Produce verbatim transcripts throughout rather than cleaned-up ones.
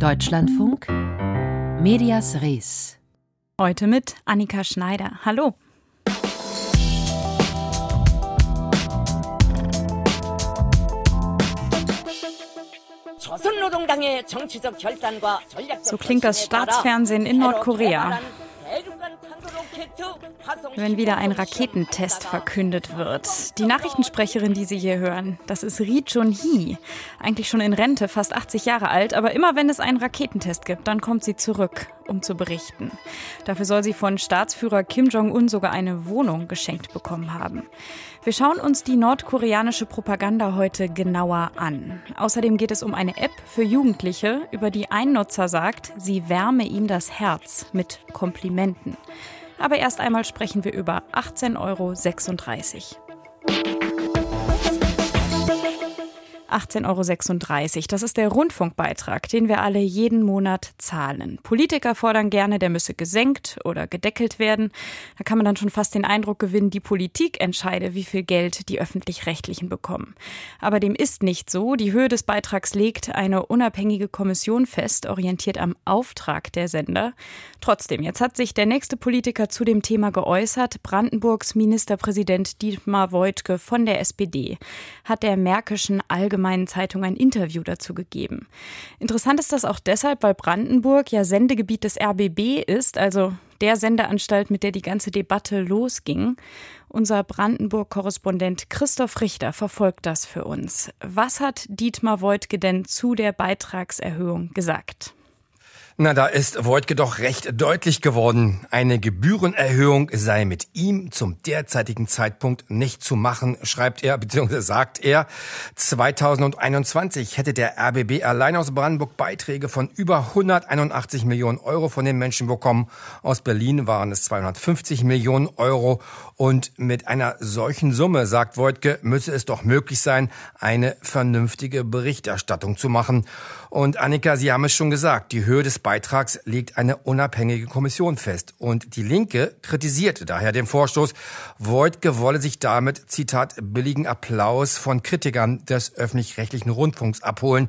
Deutschlandfunk, Medias Res. Heute mit Annika Schneider. Hallo. So klingt das Staatsfernsehen in Nordkorea, wenn wieder ein Raketentest verkündet wird. Die Nachrichtensprecherin, die Sie hier hören, das ist Ri Chun-hee. Eigentlich schon in Rente, fast achtzig Jahre alt, aber immer wenn es einen Raketentest gibt, dann kommt sie zurück, um zu berichten. Dafür soll sie von Staatsführer Kim Jong-un sogar eine Wohnung geschenkt bekommen haben. Wir schauen uns die nordkoreanische Propaganda heute genauer an. Außerdem geht es um eine App für Jugendliche, über die ein Nutzer sagt, sie wärme ihm das Herz mit Komplimenten. Aber erst einmal sprechen wir über achtzehn Euro sechsunddreißig. achtzehn Euro sechsunddreißig, das ist der Rundfunkbeitrag, den wir alle jeden Monat zahlen. Politiker fordern gerne, der müsse gesenkt oder gedeckelt werden. Da kann man dann schon fast den Eindruck gewinnen, die Politik entscheide, wie viel Geld die Öffentlich-Rechtlichen bekommen. Aber dem ist nicht so. Die Höhe des Beitrags legt eine unabhängige Kommission fest, orientiert am Auftrag der Sender. Trotzdem, jetzt hat sich der nächste Politiker zu dem Thema geäußert. Brandenburgs Ministerpräsident Dietmar Woidke von der S P D hat der Märkischen Allgemeinen Zeitung ein Interview dazu gegeben. Interessant ist das auch deshalb, weil Brandenburg ja Sendegebiet des R B B ist, also der Sendeanstalt, mit der die ganze Debatte losging. Unser Brandenburg-Korrespondent Christoph Richter verfolgt das für uns. Was hat Dietmar Woidke denn zu der Beitragserhöhung gesagt? Na, da ist Woidke doch recht deutlich geworden. Eine Gebührenerhöhung sei mit ihm zum derzeitigen Zeitpunkt nicht zu machen, schreibt er bzw. sagt er. zweitausendeinundzwanzig hätte der R B B allein aus Brandenburg Beiträge von über hunderteinundachtzig Millionen Euro von den Menschen bekommen. Aus Berlin waren es zweihundertfünfzig Millionen Euro. Und mit einer solchen Summe, sagt Woidke, müsse es doch möglich sein, eine vernünftige Berichterstattung zu machen. Und Annika, Sie haben es schon gesagt, die Höhe des Beitrags legt eine unabhängige Kommission fest. Und die Linke kritisierte daher den Vorstoß. Woidke wolle sich damit, Zitat, billigen Applaus von Kritikern des öffentlich-rechtlichen Rundfunks abholen.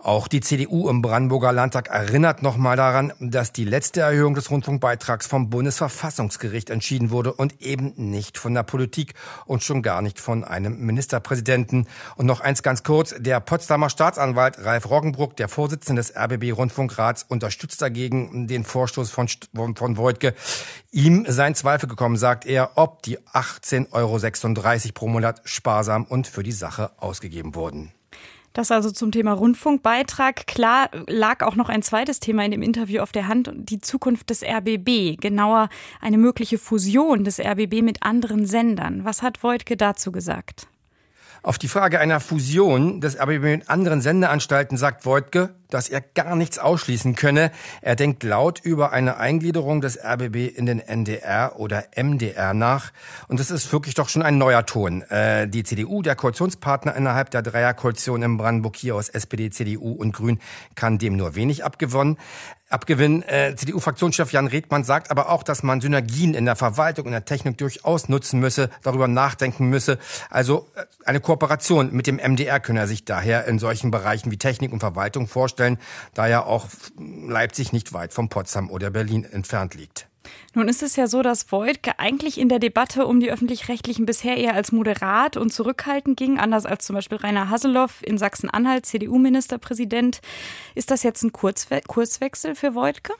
Auch die C D U im Brandenburger Landtag erinnert nochmal daran, dass die letzte Erhöhung des Rundfunkbeitrags vom Bundesverfassungsgericht entschieden wurde und eben nicht von der Politik und schon gar nicht von einem Ministerpräsidenten. Und noch eins ganz kurz, der Potsdamer Staatsanwalt Ralf Roggenbruck, der Vorsitzende des R B B-Rundfunkrats, unterstützt dagegen den Vorstoß von, von Woidke. Ihm seien Zweifel gekommen, sagt er, ob die achtzehn Euro sechsunddreißig pro Monat sparsam und für die Sache ausgegeben wurden. Das also zum Thema Rundfunkbeitrag. Klar lag auch noch ein zweites Thema in dem Interview auf der Hand, die Zukunft des R B B. Genauer eine mögliche Fusion des R B B mit anderen Sendern. Was hat Woidke dazu gesagt? Auf die Frage einer Fusion des R B B mit anderen Sendeanstalten sagt Woidke, dass er gar nichts ausschließen könne. Er denkt laut über eine Eingliederung des R B B in den N D R oder M D R nach. Und das ist wirklich doch schon ein neuer Ton. Äh, die C D U, der Koalitionspartner innerhalb der Dreierkoalition in Brandenburg hier aus S P D, C D U und Grün, kann dem nur wenig abgewinnen. Abgewinnen. Äh, C D U-Fraktionschef Jan Redmann sagt aber auch, dass man Synergien in der Verwaltung und der Technik durchaus nutzen müsse, darüber nachdenken müsse. Also eine Kooperation mit dem M D R könne er sich daher in solchen Bereichen wie Technik und Verwaltung vorstellen, da ja auch Leipzig nicht weit von Potsdam oder Berlin entfernt liegt. Nun ist es ja so, dass Woidke eigentlich in der Debatte um die Öffentlich-Rechtlichen bisher eher als moderat und zurückhaltend ging, anders als zum Beispiel Rainer Haseloff in Sachsen-Anhalt, C D U-Ministerpräsident. Ist das jetzt ein Kurzwe- Kurswechsel für Woidke?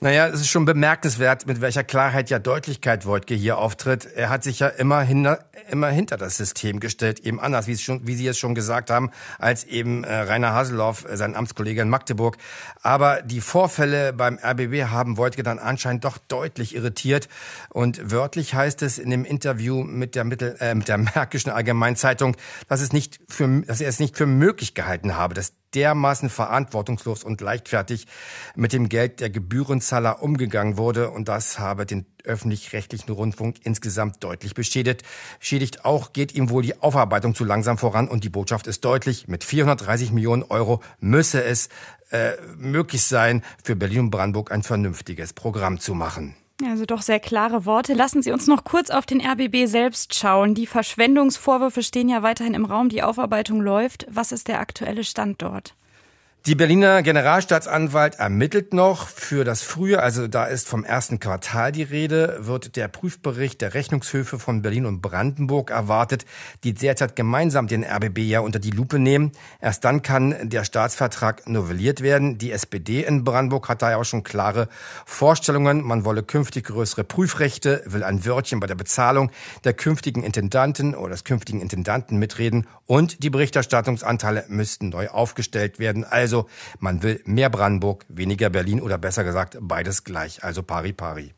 Naja, es ist schon bemerkenswert, mit welcher Klarheit ja Deutlichkeit Woidke hier auftritt. Er hat sich ja immer, hinter, immer hinter das System gestellt, eben anders, wie, es schon, wie Sie es schon gesagt haben, als eben äh, Rainer Haseloff, sein Amtskollege in Magdeburg. Aber die Vorfälle beim R B B haben Woidke dann anscheinend doch deutlich irritiert. Und wörtlich heißt es in dem Interview mit der, Mittel, äh, mit der Märkischen Allgemeinen Zeitung, dass, es nicht für, dass er es nicht für möglich gehalten habe, dass dermaßen verantwortungslos und leichtfertig mit dem Geld der Gebührenzahler umgegangen wurde. Und das habe den öffentlich-rechtlichen Rundfunk insgesamt deutlich beschädigt. Schädigt auch, geht ihm wohl die Aufarbeitung zu langsam voran. Und die Botschaft ist deutlich, mit vierhundertdreißig Millionen Euro müsse es äh, möglich sein, für Berlin und Brandenburg ein vernünftiges Programm zu machen. Also doch sehr klare Worte. Lassen Sie uns noch kurz auf den R B B selbst schauen. Die Verschwendungsvorwürfe stehen ja weiterhin im Raum. Die Aufarbeitung läuft. Was ist der aktuelle Stand dort? Die Berliner Generalstaatsanwalt ermittelt noch für das Frühjahr, also da ist vom ersten Quartal die Rede, wird der Prüfbericht der Rechnungshöfe von Berlin und Brandenburg erwartet, die derzeit gemeinsam den R B B ja unter die Lupe nehmen. Erst dann kann der Staatsvertrag novelliert werden. Die S P D in Brandenburg hat da ja auch schon klare Vorstellungen. Man wolle künftig größere Prüfrechte, will ein Wörtchen bei der Bezahlung der künftigen Intendanten oder des künftigen Intendanten mitreden und die Berichterstattungsanteile müssten neu aufgestellt werden. Also Also man will mehr Brandenburg, weniger Berlin oder besser gesagt beides gleich, also pari pari.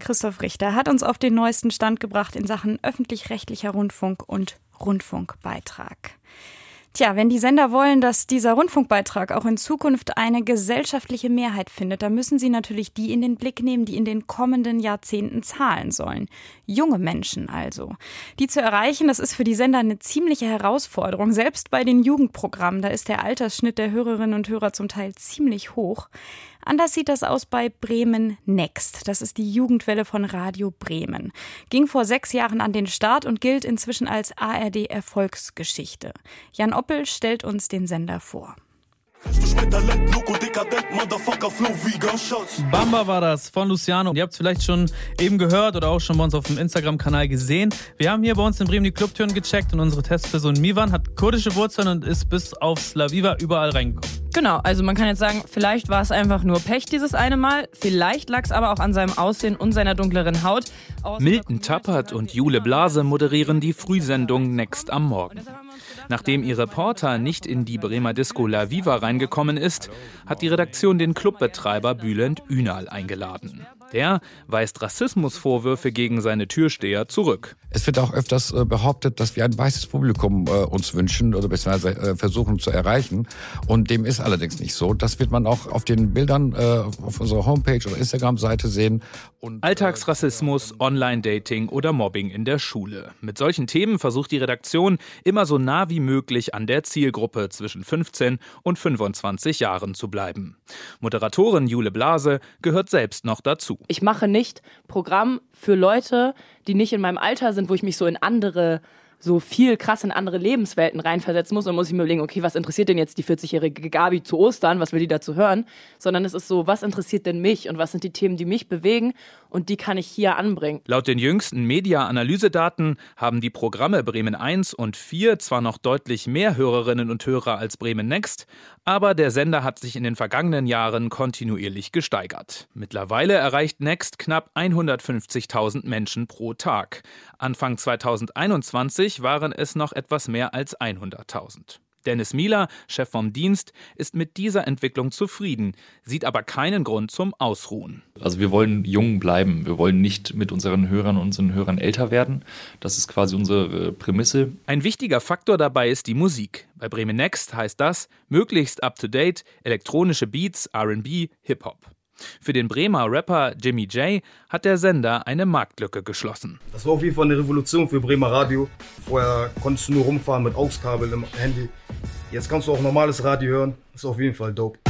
Christoph Richter hat uns auf den neuesten Stand gebracht in Sachen öffentlich-rechtlicher Rundfunk und Rundfunkbeitrag. Tja, wenn die Sender wollen, dass dieser Rundfunkbeitrag auch in Zukunft eine gesellschaftliche Mehrheit findet, dann müssen sie natürlich die in den Blick nehmen, die in den kommenden Jahrzehnten zahlen sollen. Junge Menschen also. Die zu erreichen, das ist für die Sender eine ziemliche Herausforderung. Selbst bei den Jugendprogrammen, da ist der Altersschnitt der Hörerinnen und Hörer zum Teil ziemlich hoch. Anders sieht das aus bei Bremen Next. Das ist die Jugendwelle von Radio Bremen. Ging vor sechs Jahren an den Start und gilt inzwischen als A R D-Erfolgsgeschichte. Jan Oppel stellt uns den Sender vor. Bamba war das von Luciano. Ihr habt es vielleicht schon eben gehört oder auch schon bei uns auf dem Instagram-Kanal gesehen. Wir haben hier bei uns in Bremen die Clubtüren gecheckt und unsere Testperson Mivan hat kurdische Wurzeln und ist bis auf Slaviva überall reingekommen. Genau, also man kann jetzt sagen, vielleicht war es einfach nur Pech dieses eine Mal. Vielleicht lag es aber auch an seinem Aussehen und seiner dunkleren Haut. Aus Milton Tappert und Jule Blase moderieren die Frühsendung Next am Morgen. Nachdem ihr Reporter nicht in die Bremer Disco La Viva reingekommen ist, hat die Redaktion den Clubbetreiber Bülent Ünal eingeladen. Der weist Rassismusvorwürfe gegen seine Türsteher zurück. Es wird auch öfters äh, behauptet, dass wir ein weißes Publikum äh, uns wünschen oder beziehungsweise äh, versuchen zu erreichen. Und dem ist allerdings nicht so. Das wird man auch auf den Bildern äh, auf unserer Homepage oder Instagram-Seite sehen. Und, Alltagsrassismus, äh, Online-Dating oder Mobbing in der Schule. Mit solchen Themen versucht die Redaktion, immer so nah wie möglich an der Zielgruppe zwischen fünfzehn und fünfundzwanzig Jahren zu bleiben. Moderatorin Jule Blase gehört selbst noch dazu. Ich mache nicht Programm für Leute, die nicht in meinem Alter sind, wo ich mich so in andere, so viel krass in andere Lebenswelten reinversetzen muss und muss ich mir überlegen, okay, was interessiert denn jetzt die vierzigjährige Gabi zu Ostern, was will die dazu hören? Sondern es ist so, was interessiert denn mich und was sind die Themen, die mich bewegen und die kann ich hier anbringen. Laut den jüngsten Media-Analysedaten haben die Programme Bremen eins und vier zwar noch deutlich mehr Hörerinnen und Hörer als Bremen Next, aber der Sender hat sich in den vergangenen Jahren kontinuierlich gesteigert. Mittlerweile erreicht Next knapp hundertfünfzigtausend Menschen pro Tag. Anfang zweitausendeinundzwanzig waren es noch etwas mehr als hunderttausend. Dennis Mieler, Chef vom Dienst, ist mit dieser Entwicklung zufrieden, sieht aber keinen Grund zum Ausruhen. Also wir wollen jung bleiben, wir wollen nicht mit unseren Hörern und unseren Hörern älter werden. Das ist quasi unsere Prämisse. Ein wichtiger Faktor dabei ist die Musik. Bei Bremen Next heißt das, möglichst up-to-date, elektronische Beats, R and B, Hip-Hop. Für den Bremer Rapper Jimmy J hat der Sender eine Marktlücke geschlossen. Das war auf jeden Fall eine Revolution für Bremer Radio. Vorher konntest du nur rumfahren mit A U X-Kabel im Handy. Jetzt kannst du auch normales Radio hören. Ist auf jeden Fall dope.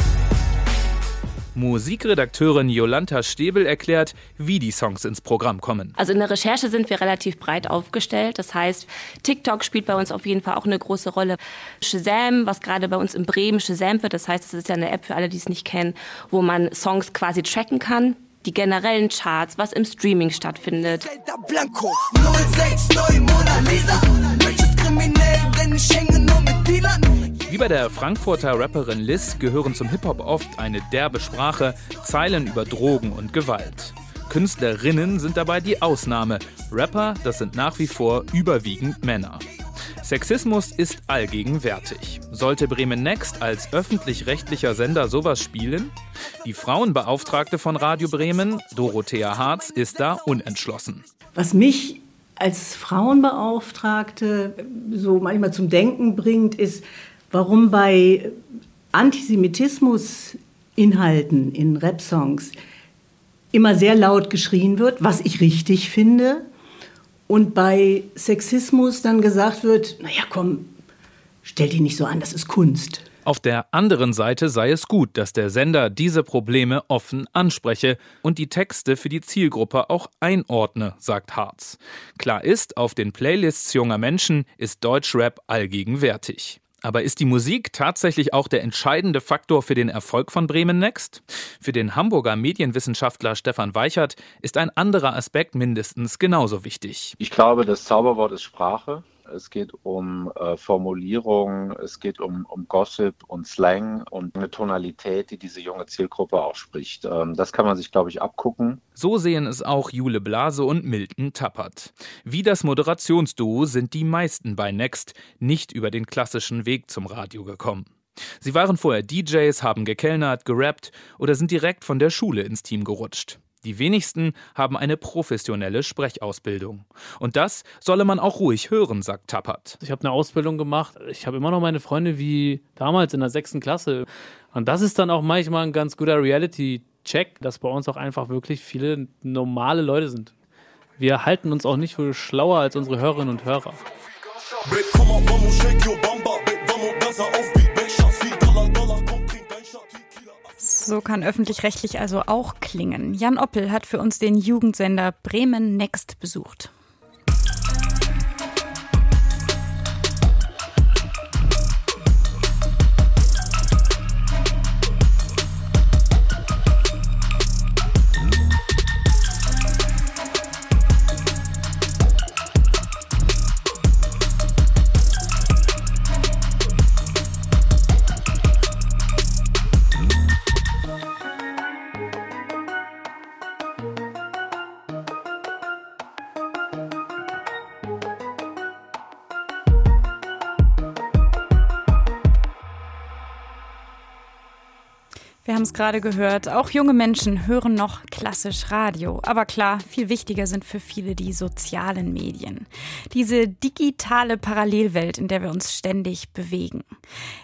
Musikredakteurin Jolanta Stäbel erklärt, wie die Songs ins Programm kommen. Also in der Recherche sind wir relativ breit aufgestellt. Das heißt, TikTok spielt bei uns auf jeden Fall auch eine große Rolle. Shazam, was gerade bei uns in Bremen Shazam wird, das heißt, es ist ja eine App für alle, die es nicht kennen, wo man Songs quasi tracken kann. Die generellen Charts, was im Streaming stattfindet. Wie bei der Frankfurter Rapperin Liz gehören zum Hip-Hop oft eine derbe Sprache, Zeilen über Drogen und Gewalt. Künstlerinnen sind dabei die Ausnahme. Rapper, das sind nach wie vor überwiegend Männer. Sexismus ist allgegenwärtig. Sollte Bremen Next als öffentlich-rechtlicher Sender sowas spielen? Die Frauenbeauftragte von Radio Bremen, Dorothea Harz, ist da unentschlossen. Was mich als Frauenbeauftragte so manchmal zum Denken bringt, ist, warum bei Antisemitismus-Inhalten in Rap-Songs immer sehr laut geschrien wird, was ich richtig finde, und bei Sexismus dann gesagt wird, naja komm, stell dich nicht so an, das ist Kunst. Auf der anderen Seite sei es gut, dass der Sender diese Probleme offen anspreche und die Texte für die Zielgruppe auch einordne, sagt Harz. Klar ist, auf den Playlists junger Menschen ist Deutschrap allgegenwärtig. Aber ist die Musik tatsächlich auch der entscheidende Faktor für den Erfolg von Bremen Next? Für den Hamburger Medienwissenschaftler Stefan Weichert ist ein anderer Aspekt mindestens genauso wichtig. Ich glaube, das Zauberwort ist Sprache. Es geht um äh, Formulierungen, es geht um, um Gossip und Slang und eine Tonalität, die diese junge Zielgruppe auch spricht. Ähm, das kann man sich, glaube ich, abgucken. So sehen es auch Jule Blase und Milton Tappert. Wie das Moderationsduo sind die meisten bei Next nicht über den klassischen Weg zum Radio gekommen. Sie waren vorher D Js, haben gekellnert, gerappt oder sind direkt von der Schule ins Team gerutscht. Die wenigsten haben eine professionelle Sprechausbildung. Und das solle man auch ruhig hören, sagt Tappert. Ich habe eine Ausbildung gemacht. Ich habe immer noch meine Freunde wie damals in der sechsten Klasse. Und das ist dann auch manchmal ein ganz guter Reality-Check, dass bei uns auch einfach wirklich viele normale Leute sind. Wir halten uns auch nicht für schlauer als unsere Hörerinnen und Hörer. So kann öffentlich-rechtlich also auch klingen. Jan Oppel hat für uns den Jugendsender Bremen Next besucht. Wir haben es gerade gehört, auch junge Menschen hören noch klassisch Radio. Aber klar, viel wichtiger sind für viele die sozialen Medien. Diese digitale Parallelwelt, in der wir uns ständig bewegen.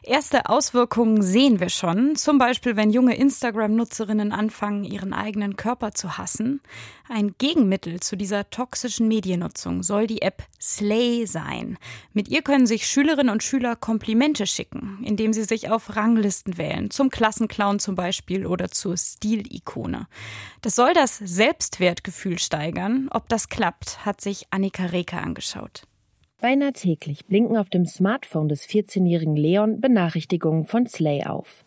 Erste Auswirkungen sehen wir schon. Zum Beispiel, wenn junge Instagram-Nutzerinnen anfangen, ihren eigenen Körper zu hassen. Ein Gegenmittel zu dieser toxischen Mediennutzung soll die App Slay sein. Mit ihr können sich Schülerinnen und Schüler Komplimente schicken, indem sie sich auf Ranglisten wählen, zum Klassenclown zum Beispiel oder zur Stilikone. Das soll das Selbstwertgefühl steigern. Ob das klappt, hat sich Annika Reker angeschaut. Beinahe täglich blinken auf dem Smartphone des vierzehnjährigen Leon Benachrichtigungen von Slay auf.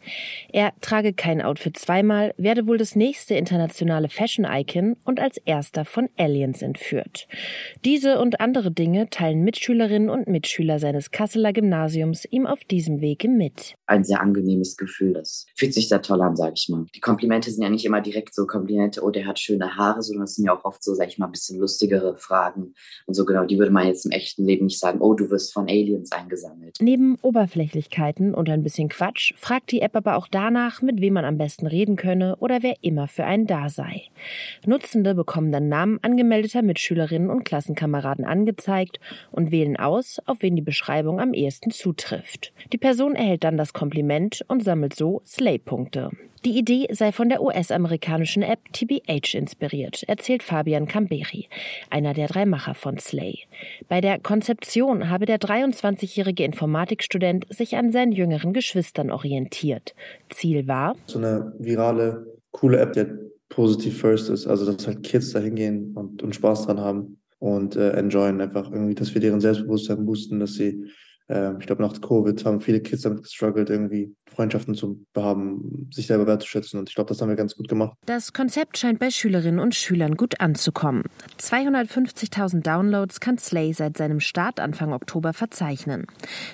Er trage kein Outfit zweimal, werde wohl das nächste internationale Fashion-Icon und als erster von Aliens entführt. Diese und andere Dinge teilen Mitschülerinnen und Mitschüler seines Kasseler Gymnasiums ihm auf diesem Wege mit. Ein sehr angenehmes Gefühl, das fühlt sich sehr toll an, sage ich mal. Die Komplimente sind ja nicht immer direkt so Komplimente, oh, der hat schöne Haare, sondern es sind ja auch oft so, sage ich mal, ein bisschen lustigere Fragen. Und so genau, die würde man jetzt im echten Leben nicht sagen, oh, du wirst von Aliens eingesammelt. Neben Oberflächlichkeiten und ein bisschen Quatsch fragt die App aber auch danach, mit wem man am besten reden könne oder wer immer für einen da sei. Nutzende bekommen dann Namen angemeldeter Mitschülerinnen und Klassenkameraden angezeigt und wählen aus, auf wen die Beschreibung am ehesten zutrifft. Die Person erhält dann das Kompliment und sammelt so Slay-Punkte. Die Idee sei von der U S-amerikanischen App T B H inspiriert, erzählt Fabian Camberi, einer der drei Macher von Slay. Bei der Konzeption habe der dreiundzwanzigjährige Informatikstudent sich an seinen jüngeren Geschwistern orientiert. Ziel war so eine virale, coole App, die positiv first ist, also dass halt Kids da hingehen und, und Spaß dran haben und äh, enjoyen einfach irgendwie, dass wir deren Selbstbewusstsein boosten, dass sie Ich glaube, nach Covid haben viele Kids damit gestruggelt, irgendwie Freundschaften zu haben, sich selber wertzuschätzen. Und ich glaube, das haben wir ganz gut gemacht. Das Konzept scheint bei Schülerinnen und Schülern gut anzukommen. zweihundertfünfzigtausend Downloads kann Slay seit seinem Start Anfang Oktober verzeichnen.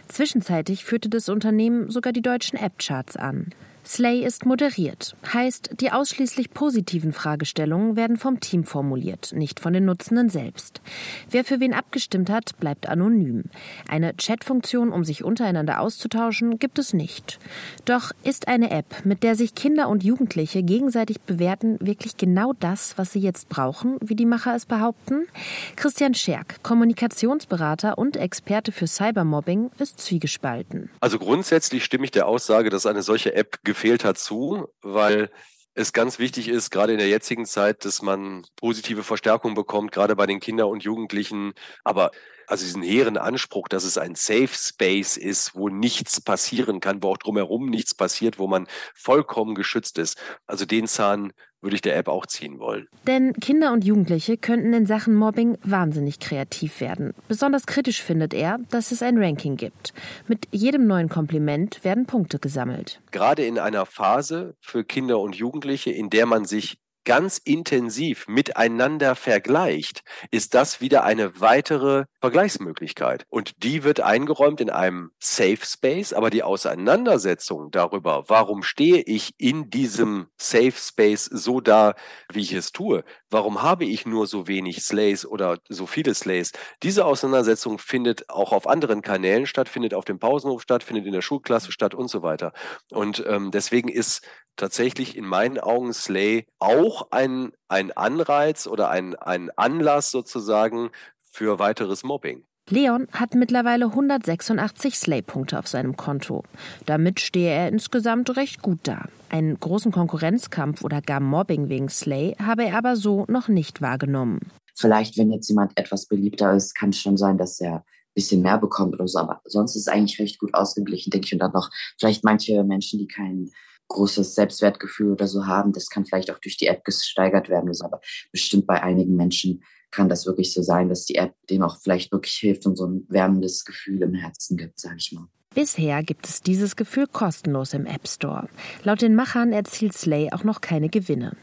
Zwischenzeitlich führte das Unternehmen sogar die deutschen App-Charts an. Slay ist moderiert, heißt, die ausschließlich positiven Fragestellungen werden vom Team formuliert, nicht von den Nutzenden selbst. Wer für wen abgestimmt hat, bleibt anonym. Eine Chat-Funktion, um sich untereinander auszutauschen, gibt es nicht. Doch ist eine App, mit der sich Kinder und Jugendliche gegenseitig bewerten, wirklich genau das, was sie jetzt brauchen, wie die Macher es behaupten? Christian Scherk, Kommunikationsberater und Experte für Cybermobbing, ist zwiegespalten. Also grundsätzlich stimme ich der Aussage, dass eine solche App gefehlt hat zu, weil es ganz wichtig ist, gerade in der jetzigen Zeit, dass man positive Verstärkung bekommt, gerade bei den Kindern und Jugendlichen. Aber also diesen hehren Anspruch, dass es ein Safe Space ist, wo nichts passieren kann, wo auch drumherum nichts passiert, wo man vollkommen geschützt ist. Also den Zahn würde ich der App auch ziehen wollen. Denn Kinder und Jugendliche könnten in Sachen Mobbing wahnsinnig kreativ werden. Besonders kritisch findet er, dass es ein Ranking gibt. Mit jedem neuen Kompliment werden Punkte gesammelt. Gerade in einer Phase für Kinder und Jugendliche, in der man sich ganz intensiv miteinander vergleicht, ist das wieder eine weitere Vergleichsmöglichkeit. Und die wird eingeräumt in einem Safe Space, aber die Auseinandersetzung darüber, warum stehe ich in diesem Safe Space so da, wie ich es tue, warum habe ich nur so wenig Slays oder so viele Slays, diese Auseinandersetzung findet auch auf anderen Kanälen statt, findet auf dem Pausenhof statt, findet in der Schulklasse statt und so weiter. Und ähm, deswegen ist tatsächlich in meinen Augen Slay auch ein, ein Anreiz oder ein, ein Anlass sozusagen für weiteres Mobbing. Leon hat mittlerweile hundertsechsundachtzig Slay-Punkte auf seinem Konto. Damit stehe er insgesamt recht gut da. Einen großen Konkurrenzkampf oder gar Mobbing wegen Slay habe er aber so noch nicht wahrgenommen. Vielleicht, wenn jetzt jemand etwas beliebter ist, kann es schon sein, dass er bisschen mehr bekommt oder so, aber sonst ist es eigentlich recht gut ausgeglichen, denke ich. Und dann noch vielleicht manche Menschen, die kein großes Selbstwertgefühl oder so haben, das kann vielleicht auch durch die App gesteigert werden oder so, aber bestimmt bei einigen Menschen kann das wirklich so sein, dass die App denen auch vielleicht wirklich hilft und so ein wärmendes Gefühl im Herzen gibt, sage ich mal. Bisher gibt es dieses Gefühl kostenlos im App Store. Laut den Machern erzielt Slay auch noch keine Gewinne.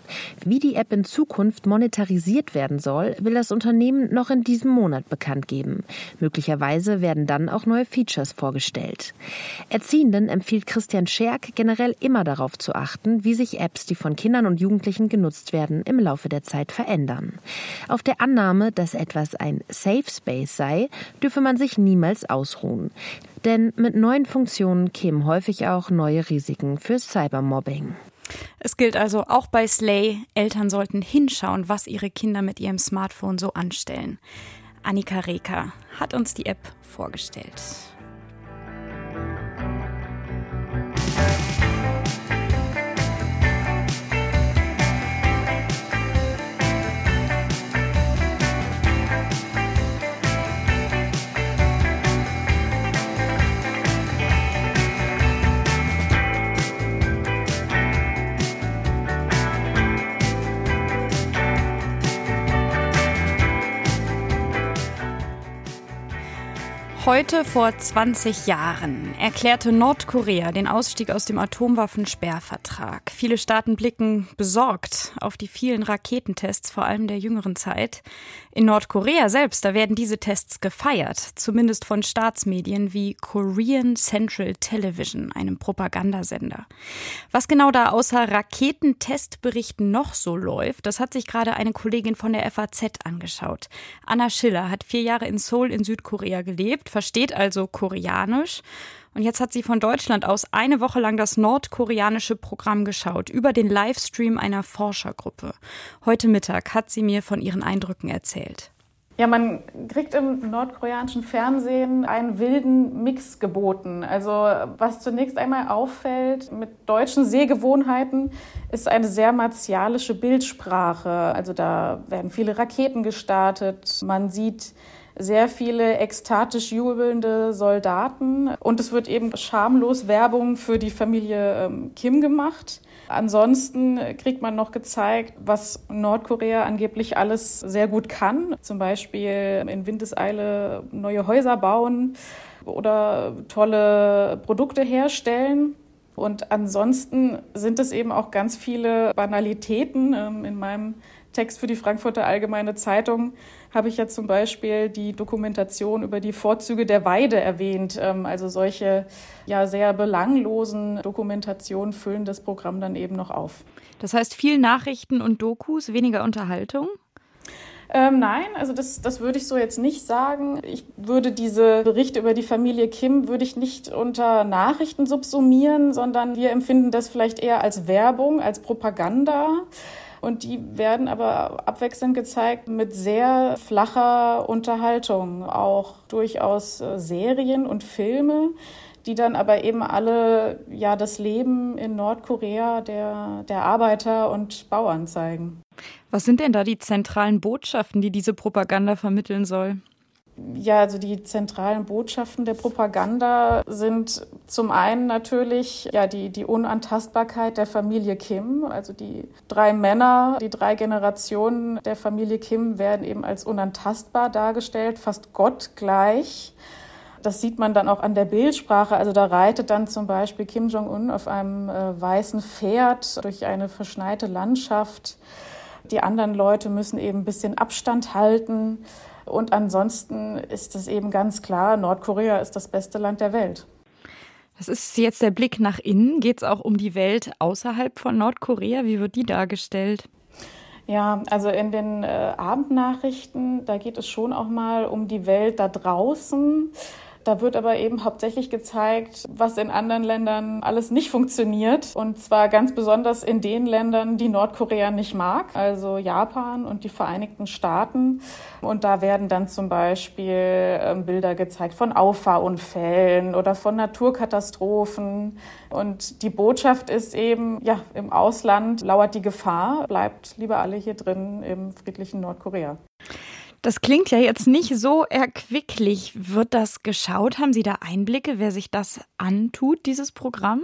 Wie die App in Zukunft monetarisiert werden soll, will das Unternehmen noch in diesem Monat bekannt geben. Möglicherweise werden dann auch neue Features vorgestellt. Erziehenden empfiehlt Christian Scherk generell immer darauf zu achten, wie sich Apps, die von Kindern und Jugendlichen genutzt werden, im Laufe der Zeit verändern. Auf der Annahme, dass etwas ein Safe Space sei, dürfe man sich niemals ausruhen. Denn mit neuen Funktionen kämen häufig auch neue Risiken für Cybermobbing. Es gilt also auch bei Slay, Eltern sollten hinschauen, was ihre Kinder mit ihrem Smartphone so anstellen. Annika Reker hat uns die App vorgestellt. Heute vor zwanzig Jahren erklärte Nordkorea den Ausstieg aus dem Atomwaffensperrvertrag. Viele Staaten blicken besorgt auf die vielen Raketentests, vor allem der jüngeren Zeit. In Nordkorea selbst, da werden diese Tests gefeiert, zumindest von Staatsmedien wie Korean Central Television, einem Propagandasender. Was genau da außer Raketentestberichten noch so läuft, das hat sich gerade eine Kollegin von der F A Z angeschaut. Anna Schiller hat vier Jahre in Seoul in Südkorea gelebt, versteht also Koreanisch. Und jetzt hat sie von Deutschland aus eine Woche lang das nordkoreanische Programm geschaut, über den Livestream einer Forschergruppe. Heute Mittag hat sie mir von ihren Eindrücken erzählt. Ja, man kriegt im nordkoreanischen Fernsehen einen wilden Mix geboten. Also was zunächst einmal auffällt mit deutschen Sehgewohnheiten, ist eine sehr martialische Bildsprache. Also da werden viele Raketen gestartet, man sieht sehr viele ekstatisch jubelnde Soldaten und es wird eben schamlos Werbung für die Familie Kim gemacht. Ansonsten kriegt man noch gezeigt, was Nordkorea angeblich alles sehr gut kann. Zum Beispiel in Windeseile neue Häuser bauen oder tolle Produkte herstellen. Und ansonsten sind es eben auch ganz viele Banalitäten. In meinem Text für die Frankfurter Allgemeine Zeitung habe ich ja zum Beispiel die Dokumentation über die Vorzüge der Weide erwähnt. Also solche ja sehr belanglosen Dokumentationen füllen das Programm dann eben noch auf. Das heißt, viel Nachrichten und Dokus, weniger Unterhaltung? Ähm, nein, also das, das würde ich so jetzt nicht sagen. Ich würde diese Berichte über die Familie Kim würde ich nicht unter Nachrichten subsumieren, sondern wir empfinden das vielleicht eher als Werbung, als Propaganda. Und die werden aber abwechselnd gezeigt mit sehr flacher Unterhaltung, auch durchaus Serien und Filme, die dann aber eben alle ja das Leben in Nordkorea der, der Arbeiter und Bauern zeigen. Was sind denn da die zentralen Botschaften, die diese Propaganda vermitteln soll? Ja, also die zentralen Botschaften der Propaganda sind zum einen natürlich ja die, die Unantastbarkeit der Familie Kim. Also die drei Männer, die drei Generationen der Familie Kim werden eben als unantastbar dargestellt, fast gottgleich. Das sieht man dann auch an der Bildsprache. Also da reitet dann zum Beispiel Kim Jong-un auf einem äh, weißen Pferd durch eine verschneite Landschaft. Die anderen Leute müssen eben ein bisschen Abstand halten. Und ansonsten ist es eben ganz klar, Nordkorea ist das beste Land der Welt. Das ist jetzt der Blick nach innen. Geht es auch um die Welt außerhalb von Nordkorea? Wie wird die dargestellt? Ja, also in den äh, Abendnachrichten, da geht es schon auch mal um die Welt da draußen. Da wird aber eben hauptsächlich gezeigt, was in anderen Ländern alles nicht funktioniert. Und zwar ganz besonders in den Ländern, die Nordkorea nicht mag, also Japan und die Vereinigten Staaten. Und da werden dann zum Beispiel Bilder gezeigt von Auffahrunfällen oder von Naturkatastrophen. Und die Botschaft ist eben, ja, im Ausland lauert die Gefahr, bleibt lieber alle hier drin im friedlichen Nordkorea. Das klingt ja jetzt nicht so erquicklich. Wird das geschaut? Haben Sie da Einblicke, wer sich das antut, dieses Programm?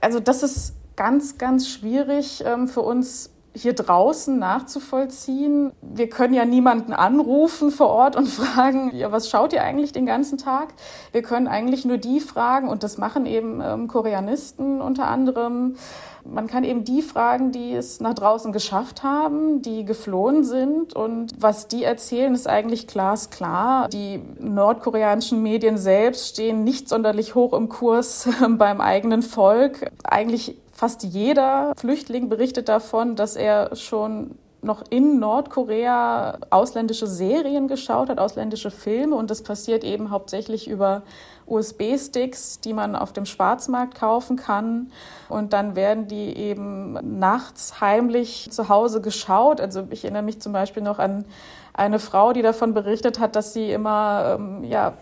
Also das ist ganz, ganz schwierig für uns hier draußen nachzuvollziehen. Wir können ja niemanden anrufen vor Ort und fragen, ja, was schaut ihr eigentlich den ganzen Tag? Wir können eigentlich nur die fragen, und das machen eben Koreanisten unter anderem. Man kann eben die fragen, die es nach draußen geschafft haben, die geflohen sind. Und was die erzählen, ist eigentlich glasklar. Die nordkoreanischen Medien selbst stehen nicht sonderlich hoch im Kurs beim eigenen Volk. Eigentlich fast jeder Flüchtling berichtet davon, dass er schon noch in Nordkorea ausländische Serien geschaut hat, ausländische Filme. Und das passiert eben hauptsächlich über U S B-Sticks, die man auf dem Schwarzmarkt kaufen kann. Und dann werden die eben nachts heimlich zu Hause geschaut. Also ich erinnere mich zum Beispiel noch an eine Frau, die davon berichtet hat, dass sie immer ähm, ja,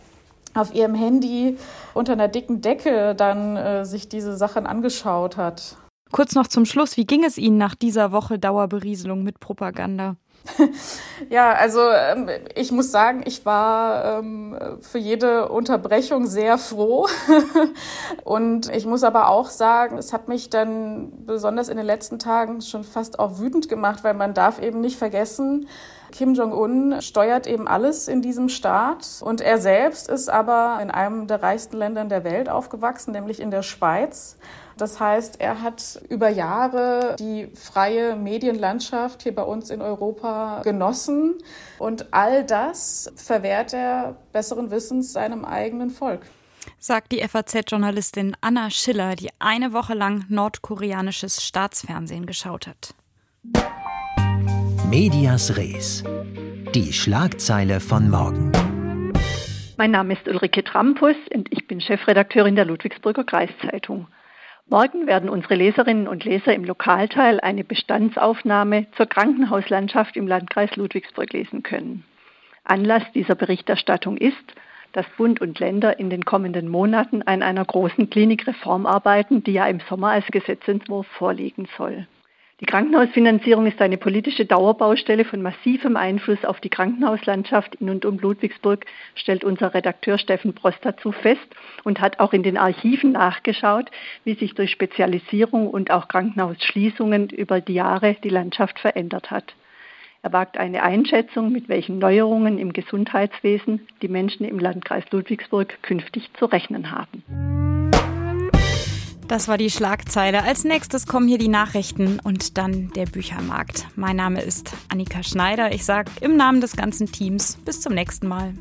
auf ihrem Handy unter einer dicken Decke dann äh, sich diese Sachen angeschaut hat. Kurz noch zum Schluss, wie ging es Ihnen nach dieser Woche Dauerberieselung mit Propaganda? Ja, also ähm, ich muss sagen, ich war ähm, für jede Unterbrechung sehr froh. Und ich muss aber auch sagen, es hat mich dann besonders in den letzten Tagen schon fast auch wütend gemacht, weil man darf eben nicht vergessen, Kim Jong-un steuert eben alles in diesem Staat. Und er selbst ist aber in einem der reichsten Länder der Welt aufgewachsen, nämlich in der Schweiz. Das heißt, er hat über Jahre die freie Medienlandschaft hier bei uns in Europa genossen. Und all das verwehrt er besseren Wissens seinem eigenen Volk. Sagt die F A Z-Journalistin Anna Schiller, die eine Woche lang nordkoreanisches Staatsfernsehen geschaut hat. Medias Res. Die Schlagzeile von morgen. Mein Name ist Ulrike Trampus und ich bin Chefredakteurin der Ludwigsburger Kreiszeitung. Morgen werden unsere Leserinnen und Leser im Lokalteil eine Bestandsaufnahme zur Krankenhauslandschaft im Landkreis Ludwigsburg lesen können. Anlass dieser Berichterstattung ist, dass Bund und Länder in den kommenden Monaten an einer großen Klinikreform arbeiten, die ja im Sommer als Gesetzentwurf vorliegen soll. Die Krankenhausfinanzierung ist eine politische Dauerbaustelle von massivem Einfluss auf die Krankenhauslandschaft in und um Ludwigsburg, stellt unser Redakteur Steffen Prost dazu fest und hat auch in den Archiven nachgeschaut, wie sich durch Spezialisierung und auch Krankenhausschließungen über die Jahre die Landschaft verändert hat. Er wagt eine Einschätzung, mit welchen Neuerungen im Gesundheitswesen die Menschen im Landkreis Ludwigsburg künftig zu rechnen haben. Das war die Schlagzeile. Als nächstes kommen hier die Nachrichten und dann der Büchermarkt. Mein Name ist Annika Schneider. Ich sage im Namen des ganzen Teams bis zum nächsten Mal.